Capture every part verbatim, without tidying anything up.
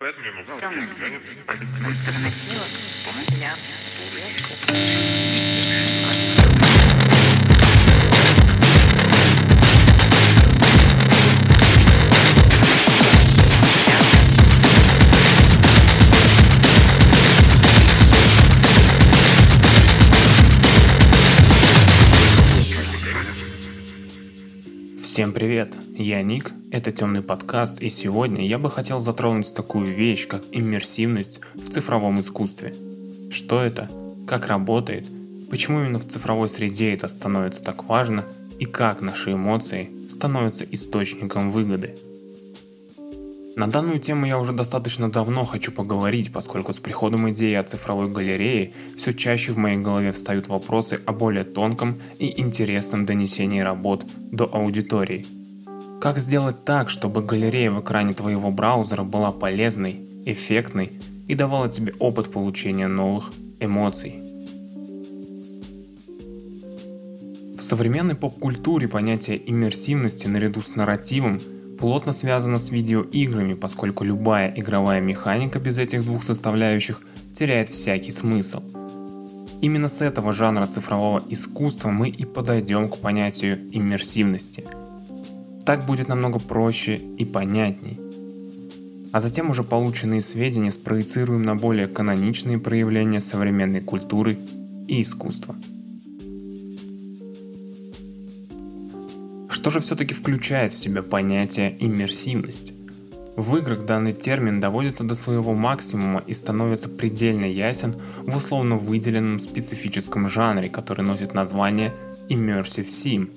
Поэтому ему нужно Всем привет, я Ник, это Тёмный Подкаст, и сегодня я бы хотел затронуть такую вещь, как иммерсивность в цифровом искусстве. Что это? Как работает? Почему именно в цифровой среде это становится так важно? И как наши эмоции становятся источником выгоды? На данную тему я уже достаточно давно хочу поговорить, поскольку с приходом идеи о цифровой галерее все чаще в моей голове встают вопросы о более тонком и интересном донесении работ до аудитории. Как сделать так, чтобы галерея в экране твоего браузера была полезной, эффектной и давала тебе опыт получения новых эмоций? В современной поп-культуре понятие иммерсивности наряду с нарративом плотно связано с видеоиграми, поскольку любая игровая механика без этих двух составляющих теряет всякий смысл. Именно с этого жанра цифрового искусства мы и подойдем к понятию иммерсивности. Так будет намного проще и понятней. А затем уже полученные сведения спроецируем на более каноничные проявления современной культуры и искусства. Что же все-таки включает в себя понятие «иммерсивность»? В играх данный термин доводится до своего максимума и становится предельно ясен в условно выделенном специфическом жанре, который носит название Immersive Sim.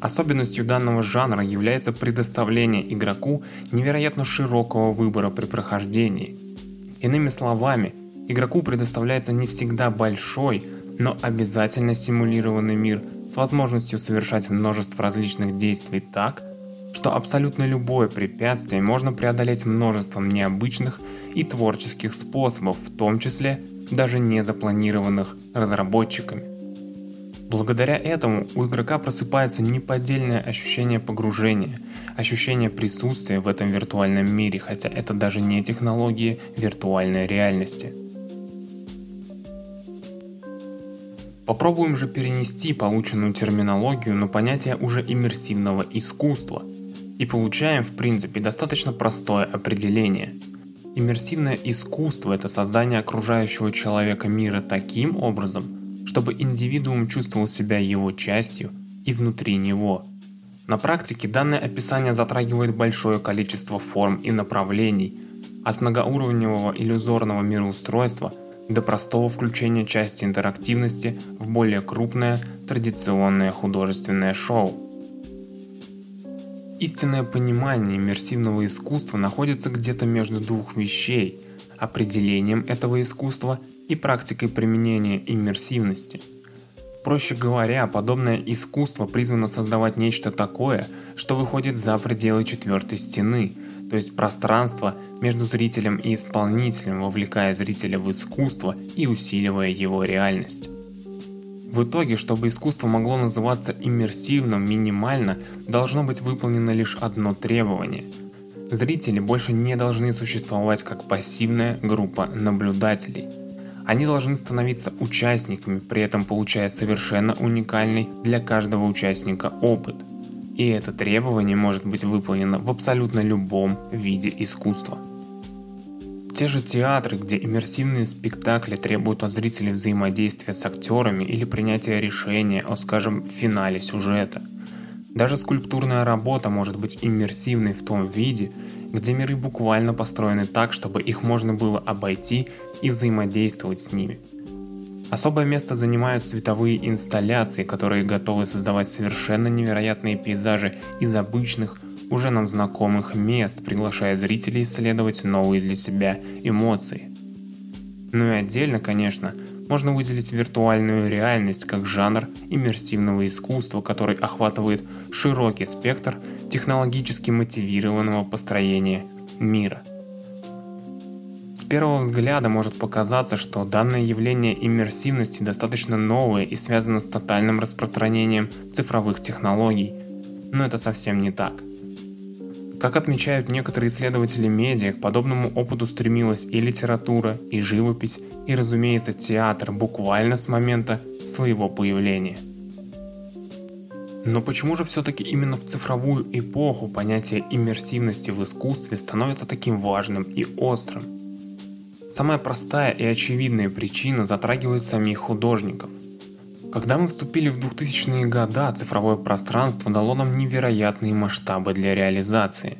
Особенностью данного жанра является предоставление игроку невероятно широкого выбора при прохождении. Иными словами, игроку предоставляется не всегда большой, но обязательно симулированный мир с возможностью совершать множество различных действий так, что абсолютно любое препятствие можно преодолеть множеством необычных и творческих способов, в том числе даже не запланированных разработчиками. Благодаря этому у игрока просыпается неподдельное ощущение погружения, ощущение присутствия в этом виртуальном мире, хотя это даже не технологии виртуальной реальности. Попробуем же перенести полученную терминологию на понятие уже иммерсивного искусства и получаем, в принципе, достаточно простое определение. Иммерсивное искусство – это создание окружающего человека мира таким образом, чтобы индивидуум чувствовал себя его частью и внутри него. На практике данное описание затрагивает большое количество форм и направлений, от многоуровневого иллюзорного мироустройства до простого включения части интерактивности в более крупное традиционное художественное шоу. Истинное понимание иммерсивного искусства находится где-то между двух вещей – определением этого искусства и практикой применения иммерсивности. Проще говоря, подобное искусство призвано создавать нечто такое, что выходит за пределы четвертой стены, то есть пространство между зрителем и исполнителем, вовлекая зрителя в искусство и усиливая его реальность. В итоге, чтобы искусство могло называться иммерсивным минимально, должно быть выполнено лишь одно требование. Зрители больше не должны существовать как пассивная группа наблюдателей. Они должны становиться участниками, при этом получая совершенно уникальный для каждого участника опыт. И это требование может быть выполнено в абсолютно любом виде искусства. Те же театры, где иммерсивные спектакли требуют от зрителей взаимодействия с актерами или принятия решения о, скажем, финале сюжета. Даже скульптурная работа может быть иммерсивной в том виде, где миры буквально построены так, чтобы их можно было обойти и взаимодействовать с ними. Особое место занимают световые инсталляции, которые готовы создавать совершенно невероятные пейзажи из обычных, уже нам знакомых мест, приглашая зрителей исследовать новые для себя эмоции. Ну и отдельно, конечно, можно выделить виртуальную реальность как жанр иммерсивного искусства, который охватывает широкий спектр технологически мотивированного построения мира. С первого взгляда может показаться, что данное явление иммерсивности достаточно новое и связано с тотальным распространением цифровых технологий, но это совсем не так. Как отмечают некоторые исследователи медиа, к подобному опыту стремилась и литература, и живопись, и, разумеется, театр буквально с момента своего появления. Но почему же все-таки именно в цифровую эпоху понятие иммерсивности в искусстве становится таким важным и острым? Самая простая и очевидная причина затрагивает самих художников. Когда мы вступили в двухтысячные годы, цифровое пространство дало нам невероятные масштабы для реализации.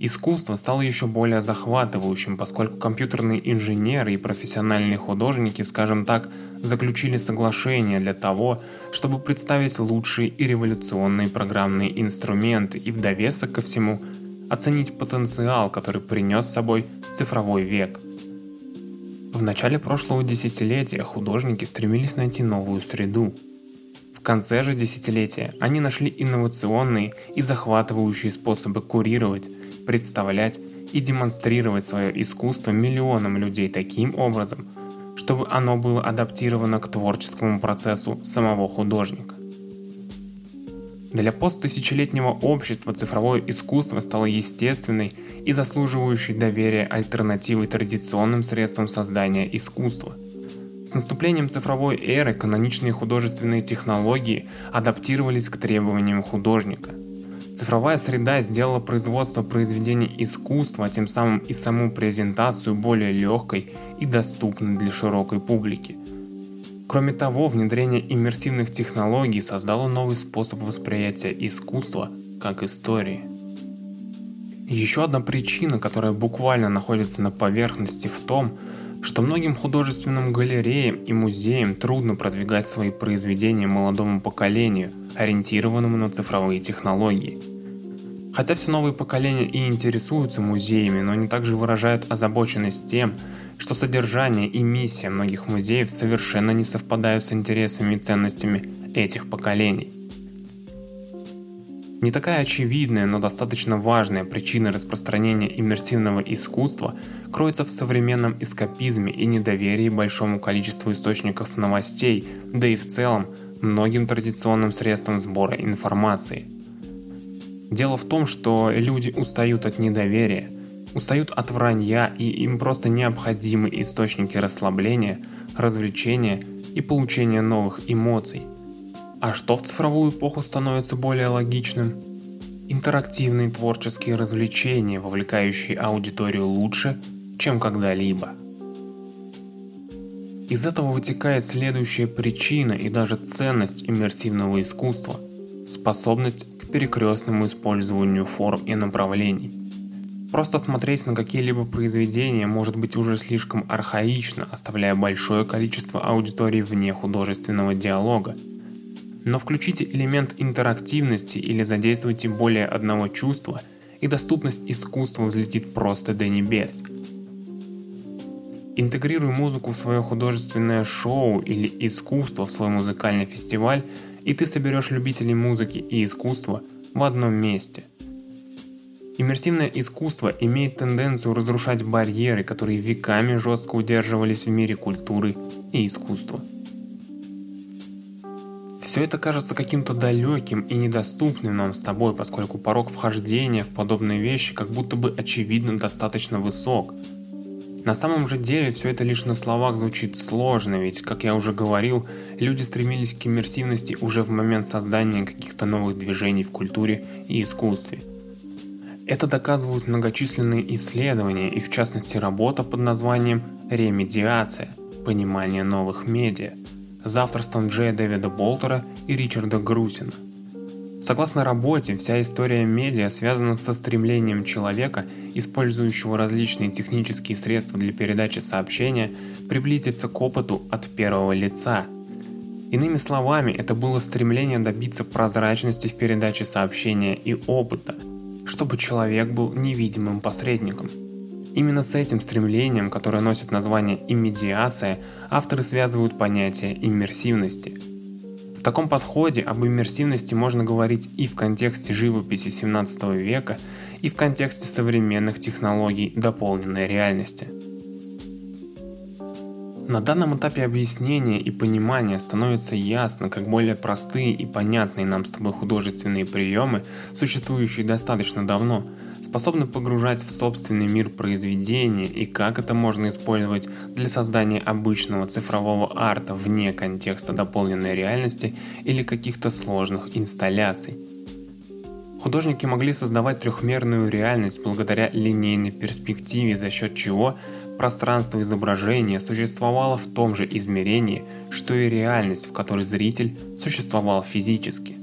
Искусство стало еще более захватывающим, поскольку компьютерные инженеры и профессиональные художники, скажем так, заключили соглашение для того, чтобы представить лучшие и революционные программные инструменты и в довесок ко всему оценить потенциал, который принес с собой цифровой век. В начале прошлого десятилетия художники стремились найти новую среду. В конце же десятилетия они нашли инновационные и захватывающие способы курировать, представлять и демонстрировать свое искусство миллионам людей таким образом, чтобы оно было адаптировано к творческому процессу самого художника. Для посттысячелетнего общества цифровое искусство стало естественной и заслуживающей доверия альтернативой традиционным средствам создания искусства. С наступлением цифровой эры каноничные художественные технологии адаптировались к требованиям художника. Цифровая среда сделала производство произведений искусства, а тем самым и саму презентацию более легкой и доступной для широкой публики. Кроме того, внедрение иммерсивных технологий создало новый способ восприятия искусства как истории. Еще одна причина, которая буквально находится на поверхности, в том, что многим художественным галереям и музеям трудно продвигать свои произведения молодому поколению, ориентированному на цифровые технологии. Хотя все новые поколения и интересуются музеями, но они также выражают озабоченность тем, что содержание и миссия многих музеев совершенно не совпадают с интересами и ценностями этих поколений. Не такая очевидная, но достаточно важная причина распространения иммерсивного искусства кроется в современном эскапизме и недоверии большому количеству источников новостей, да и в целом многим традиционным средствам сбора информации. Дело в том, что люди устают от недоверия, устают от вранья, и им просто необходимы источники расслабления, развлечения и получения новых эмоций. А что в цифровую эпоху становится более логичным? Интерактивные творческие развлечения, вовлекающие аудиторию лучше, чем когда-либо. Из этого вытекает следующая причина и даже ценность иммерсивного искусства – способность перекрестному использованию форм и направлений. Просто смотреть на какие-либо произведения может быть уже слишком архаично, оставляя большое количество аудитории вне художественного диалога. Но включите элемент интерактивности или задействуйте более одного чувства, и доступность искусства взлетит просто до небес. Интегрируй музыку в свое художественное шоу или искусство в свой музыкальный фестиваль, и ты соберешь любителей музыки и искусства в одном месте. Иммерсивное искусство имеет тенденцию разрушать барьеры, которые веками жестко удерживались в мире культуры и искусства. Все это кажется каким-то далеким и недоступным нам с тобой, поскольку порог вхождения в подобные вещи как будто бы очевидно достаточно высок. На самом же деле все это лишь на словах звучит сложно, ведь, как я уже говорил, люди стремились к иммерсивности уже в момент создания каких-то новых движений в культуре и искусстве. Это доказывают многочисленные исследования и, в частности, работа под названием «Ремедиация. Понимание новых медиа» с авторством Дж. Дэвида Болтера и Ричарда Грусина. Согласно работе, вся история медиа связана со стремлением человека, использующего различные технические средства для передачи сообщения, приблизиться к опыту от первого лица. Иными словами, это было стремление добиться прозрачности в передаче сообщения и опыта, чтобы человек был невидимым посредником. Именно с этим стремлением, которое носит название «иммедиация», авторы связывают понятие иммерсивности. В таком подходе об иммерсивности можно говорить и в контексте живописи семнадцатого века, и в контексте современных технологий дополненной реальности. На данном этапе объяснения и понимания становится ясно, как более простые и понятные нам с тобой художественные приемы, существующие достаточно давно, способны погружать в собственный мир произведения и как это можно использовать для создания обычного цифрового арта вне контекста дополненной реальности или каких-то сложных инсталляций. Художники могли создавать трехмерную реальность благодаря линейной перспективе, за счет чего пространство изображения существовало в том же измерении, что и реальность, в которой зритель существовал физически.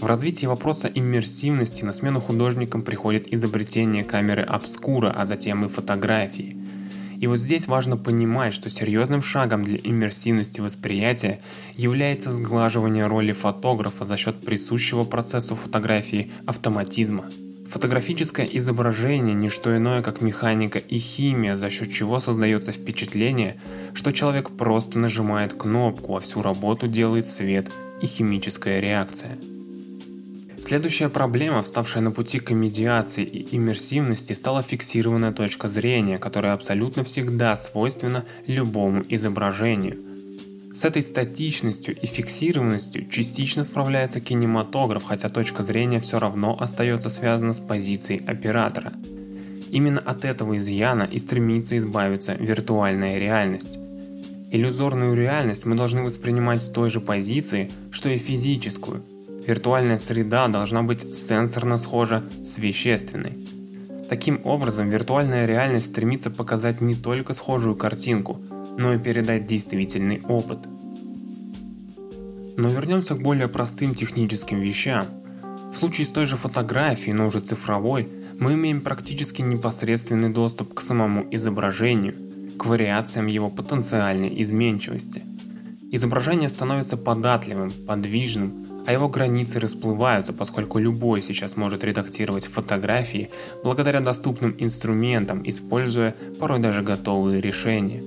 В развитии вопроса иммерсивности на смену художникам приходит изобретение камеры обскура, а затем и фотографии. И вот здесь важно понимать, что серьезным шагом для иммерсивности восприятия является сглаживание роли фотографа за счет присущего процессу фотографии автоматизма. Фотографическое изображение – не что иное, как механика и химия, за счет чего создается впечатление, что человек просто нажимает кнопку, а всю работу делает свет и химическая реакция. Следующая проблема, вставшая на пути к медиации и иммерсивности, стала фиксированная точка зрения, которая абсолютно всегда свойственна любому изображению. С этой статичностью и фиксированностью частично справляется кинематограф, хотя точка зрения все равно остается связана с позицией оператора. Именно от этого изъяна и стремится избавиться виртуальная реальность. Иллюзорную реальность мы должны воспринимать с той же позиции, что и физическую. Виртуальная среда должна быть сенсорно схожа с вещественной. Таким образом, виртуальная реальность стремится показать не только схожую картинку, но и передать действительный опыт. Но вернемся к более простым техническим вещам. В случае с той же фотографией, но уже цифровой, мы имеем практически непосредственный доступ к самому изображению, к вариациям его потенциальной изменчивости. Изображение становится податливым, подвижным, а его границы расплываются, поскольку любой сейчас может редактировать фотографии благодаря доступным инструментам, используя порой даже готовые решения.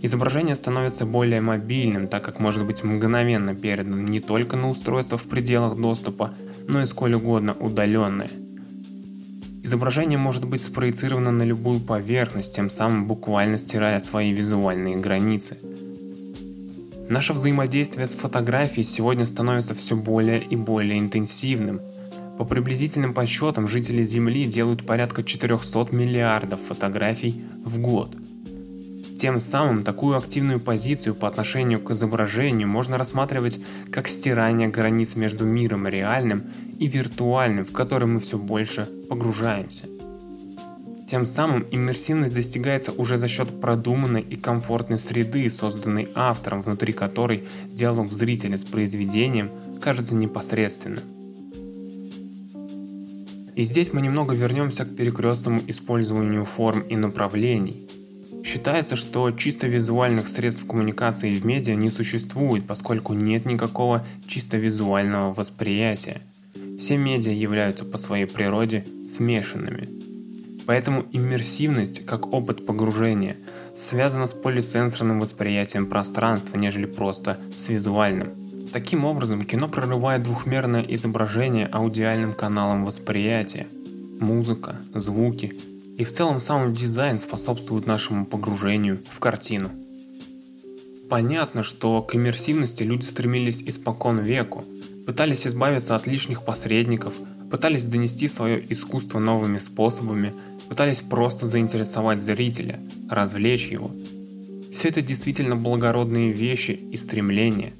Изображение становится более мобильным, так как может быть мгновенно передано не только на устройство в пределах доступа, но и сколь угодно удаленное. Изображение может быть спроецировано на любую поверхность, тем самым буквально стирая свои визуальные границы. Наше взаимодействие с фотографией сегодня становится все более и более интенсивным. По приблизительным подсчетам, жители Земли делают порядка четыреста миллиардов фотографий в год. Тем самым такую активную позицию по отношению к изображению можно рассматривать как стирание границ между миром реальным и виртуальным, в который мы все больше погружаемся. Тем самым иммерсивность достигается уже за счет продуманной и комфортной среды, созданной автором, внутри которой диалог зрителя с произведением кажется непосредственным. И здесь мы немного вернемся к перекрестному использованию форм и направлений. Считается, что чисто визуальных средств коммуникации в медиа не существует, поскольку нет никакого чисто визуального восприятия. Все медиа являются по своей природе смешанными. Поэтому иммерсивность, как опыт погружения, связана с полисенсорным восприятием пространства, нежели просто с визуальным. Таким образом, кино прорывает двухмерное изображение аудиальным каналом восприятия. Музыка, звуки и в целом саунд-дизайн способствуют нашему погружению в картину. Понятно, что к иммерсивности люди стремились испокон веку, пытались избавиться от лишних посредников, пытались донести свое искусство новыми способами, пытались просто заинтересовать зрителя, развлечь его. Все это действительно благородные вещи и стремления.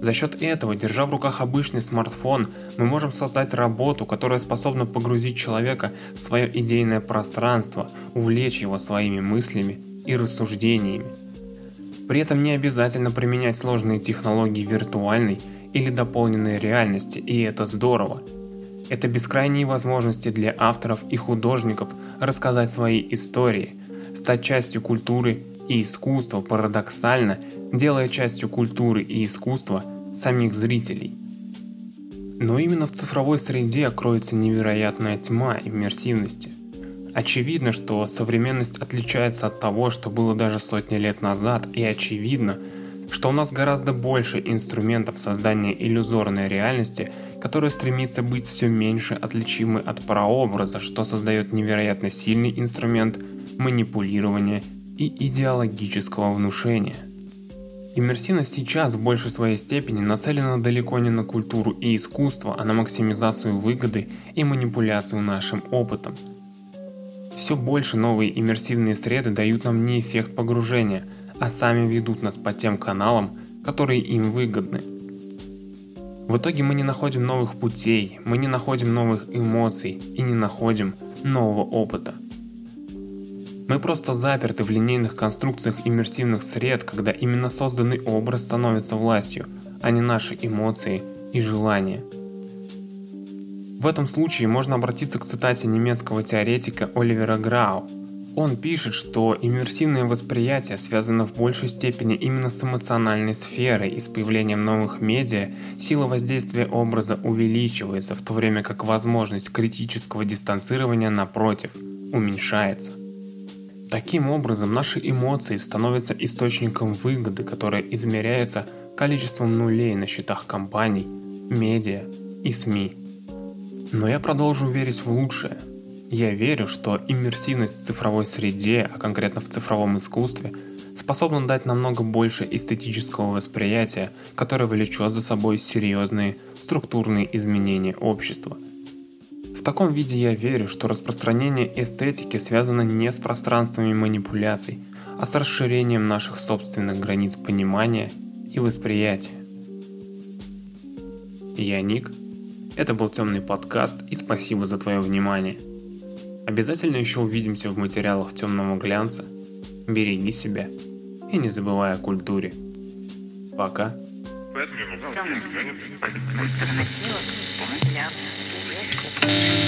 За счет этого, держа в руках обычный смартфон, мы можем создать работу, которая способна погрузить человека в свое идейное пространство, увлечь его своими мыслями и рассуждениями. При этом не обязательно применять сложные технологии виртуальной или дополненной реальности, и это здорово. Это бескрайние возможности для авторов и художников рассказать свои истории, стать частью культуры и искусства, парадоксально делая частью культуры и искусства самих зрителей. Но именно в цифровой среде кроется невероятная тьма иммерсивности. Очевидно, что современность отличается от того, что было даже сотни лет назад, и очевидно, что у нас гораздо больше инструментов создания иллюзорной реальности, которая стремится быть все меньше отличимой от прообраза, что создает невероятно сильный инструмент манипулирования и идеологического внушения. Иммерсивность сейчас в большей своей степени нацелена далеко не на культуру и искусство, а на максимизацию выгоды и манипуляцию нашим опытом. Все больше новые иммерсивные среды дают нам не эффект погружения, а сами ведут нас по тем каналам, которые им выгодны. В итоге мы не находим новых путей, мы не находим новых эмоций и не находим нового опыта. Мы просто заперты в линейных конструкциях иммерсивных сред, когда именно созданный образ становится властью, а не наши эмоции и желания. В этом случае можно обратиться к цитате немецкого теоретика Оливера Грау. Он пишет, что иммерсивное восприятие связано в большей степени именно с эмоциональной сферой, и с появлением новых медиа сила воздействия образа увеличивается, в то время как возможность критического дистанцирования, напротив, уменьшается. Таким образом, наши эмоции становятся источником выгоды, которая измеряется количеством нулей на счетах компаний, медиа и СМИ. Но я продолжу верить в лучшее. Я верю, что иммерсивность в цифровой среде, а конкретно в цифровом искусстве, способна дать намного больше эстетического восприятия, которое влечет за собой серьезные структурные изменения общества. В таком виде я верю, что распространение эстетики связано не с пространствами манипуляций, а с расширением наших собственных границ понимания и восприятия. Я Ник, это был Тёмный подкаст, и спасибо за твое внимание. Обязательно еще увидимся в материалах Тёмного глянца. Береги себя и не забывай о культуре. Пока. Thank you.